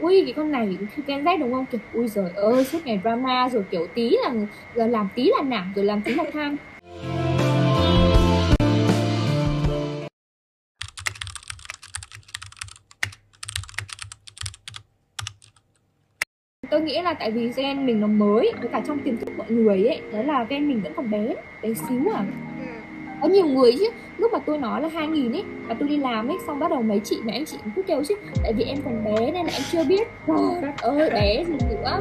ui cái con này thì Ken Z đúng không, kiểu ui giời ơi suốt ngày drama, rồi kiểu tí là giờ làm tí là nản, rồi làm tí là than. Tôi nghĩ là tại vì gen mình nó mới, với cả trong tiềm thức mọi người ấy, đó là gen mình vẫn còn bé, bé xíu à. Có nhiều người chứ, lúc mà tôi nói là 2000 ấy, và tôi đi làm ấy, xong bắt đầu mấy chị mà anh chị cũng kêu chứ, tại vì em còn bé nên là em chưa biết. Trời đất ơi, bé gì nữa.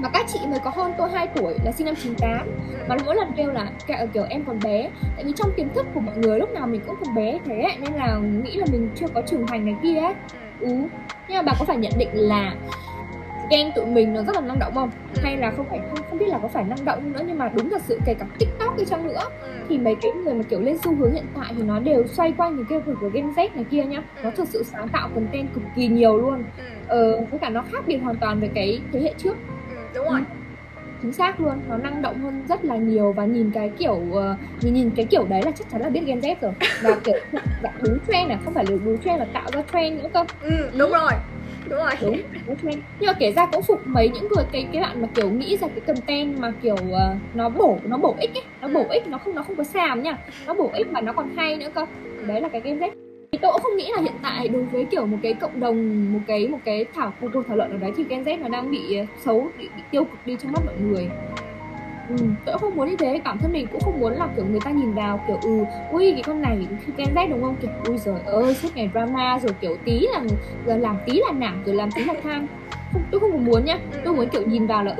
Mà các chị mới có hơn tôi 2 tuổi là sinh năm 98, mà mỗi lần kêu là kiểu em còn bé, tại vì trong tiềm thức của mọi người lúc nào mình cũng còn bé thế ấy, nên là nghĩ là mình chưa có trưởng thành này kia ấy. Nhưng mà bà có phải nhận định là gen tụi mình nó rất là năng động không? Hay là không biết là có phải năng động nữa, nhưng mà đúng là sự kể cả TikTok đi chăng nữa thì mấy cái người mà kiểu lên xu hướng hiện tại thì nó đều xoay quanh những cái của Gen Z này kia nhá. Nó thực sự sáng tạo content cực kỳ nhiều luôn. Với cả nó khác biệt hoàn toàn với cái thế hệ trước. Đúng rồi. Chính xác luôn, nó năng động hơn rất là nhiều, và nhìn cái kiểu nhìn cái kiểu đấy là chắc chắn là biết Gen Z rồi. Và kiểu đúng trend này, không phải là đúng trend là tạo ra trend nữa cơ. Đúng rồi. Đúng rồi. Nhưng mà kể ra cũng phục mấy những người cái bạn mà kiểu nghĩ ra cái content mà kiểu nó bổ ích ấy, nó không có xàm nha, nó bổ ích mà nó còn hay nữa cơ. Đấy là cái Gen Z. Thì tôi cũng không nghĩ là hiện tại đối với kiểu một cái cộng đồng, một cái cuộc thảo luận ở đấy thì Gen Z nó đang bị xấu, bị tiêu cực đi trong mắt mọi người. Tôi cũng không muốn như thế, cảm thân mình cũng không muốn là kiểu người ta nhìn vào kiểu ui cái con này Gen Z đúng không, kiểu ui giời ơi suốt ngày drama, rồi kiểu tí là giờ làm tí là nản, rồi làm tí là than. Tôi không muốn nhá, tôi muốn kiểu nhìn vào là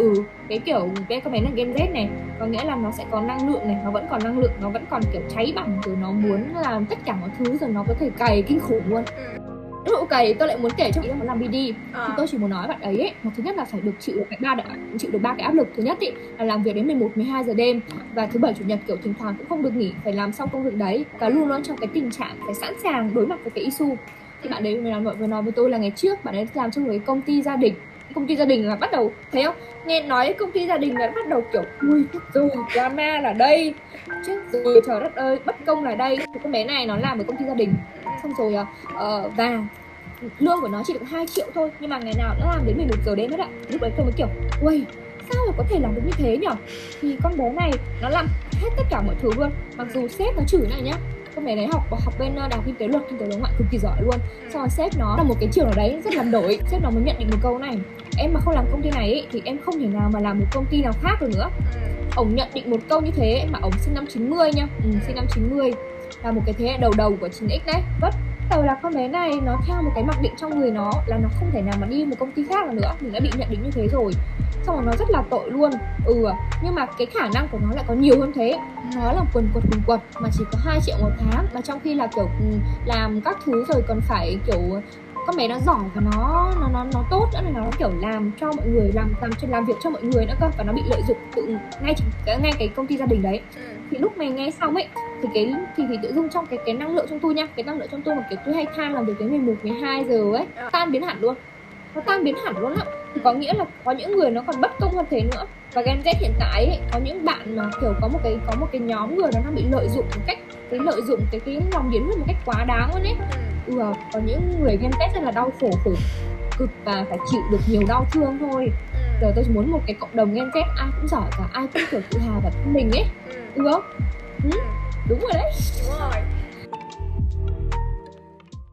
cái kiểu cái con bé là Gen Z này, có nghĩa là nó sẽ có năng lượng này, nó vẫn còn năng lượng, nó vẫn còn kiểu cháy bỏng, rồi nó muốn làm tất cả mọi thứ, rồi nó có thể cày kinh khủng luôn. Lúc cày tôi lại muốn kể cho ý là nó làm BD thì tôi chỉ muốn nói bạn ấy là thứ nhất là phải được chịu được ba cái áp lực. Thứ nhất ý, là làm việc đến 11-12 giờ đêm, và thứ bảy chủ nhật kiểu thỉnh thoảng cũng không được nghỉ, phải làm xong công việc đấy, và luôn luôn trong cái tình trạng phải sẵn sàng đối mặt với cái issue. Thì bạn ấy vừa nói với tôi là ngày trước bạn ấy làm trong một cái công ty gia đình là bắt đầu thấy không, nghe nói công ty gia đình là bắt đầu kiểu ui rồi drama là đây chứ, rồi trời đất ơi bất công là đây. Thì con bé này nó làm ở công ty gia đình, xong rồi và lương của nó chỉ được 2 triệu thôi, nhưng mà ngày nào nó làm đến 11 giờ đêm hết ạ. Lúc đấy tôi mới kiểu ui sao mà có thể làm được như thế nhở. Thì con bé này nó làm hết tất cả mọi thứ luôn, mặc dù sếp nó chửi này nhá. Con bé này học bên Đại học Kinh tế Đối Ngoại cực kỳ giỏi luôn. Xong rồi sếp nó là một cái trường ở đấy rất làm đổi, sếp nó mới nhận định một câu này: em mà không làm công ty này ấy, thì em không thể nào mà làm một công ty nào khác được nữa. Ổng nhận định một câu như thế, mà ổng sinh năm 90 nha, sinh năm 90 là một cái thế hệ đầu của 9X đấy. Bắt đầu là con bé này nó theo một cái mặc định trong người nó là nó không thể nào mà đi một công ty khác nữa, mình đã bị nhận định như thế rồi. Xong rồi nó rất là tội luôn. Nhưng mà cái khả năng của nó lại có nhiều hơn thế. Nó là quần quật mà chỉ có 2 triệu một tháng, mà trong khi là kiểu làm các thứ rồi còn phải kiểu con bé nó giỏi và nó tốt nữa, là nó kiểu làm cho mọi người, làm việc cho mọi người nữa cơ, và nó bị lợi dụng ngay cái công ty gia đình đấy. Thì lúc mày nghe xong ấy thì tự dưng trong cái năng lượng trong tôi nha, cái năng lượng trong tôi mà kiểu tôi hay than làm việc đến 11-12 giờ ấy, nó tan biến hẳn luôn á. Thì có nghĩa là có những người nó còn bất công hơn thế nữa. Và Gen Z hiện tại ấy, có những bạn mà kiểu có một cái nhóm người nó đang bị lợi dụng một cách, cái lòng nhiệt huyết một cách quá đáng luôn ấy. Có những người Gen Z rất là đau khổ cực và phải chịu được nhiều đau thương thôi. Giờ tôi muốn một cái cộng đồng Gen Z ai cũng giỏi và ai cũng kiểu tự hào bản thân mình ấy, đúng không? Đúng rồi đấy.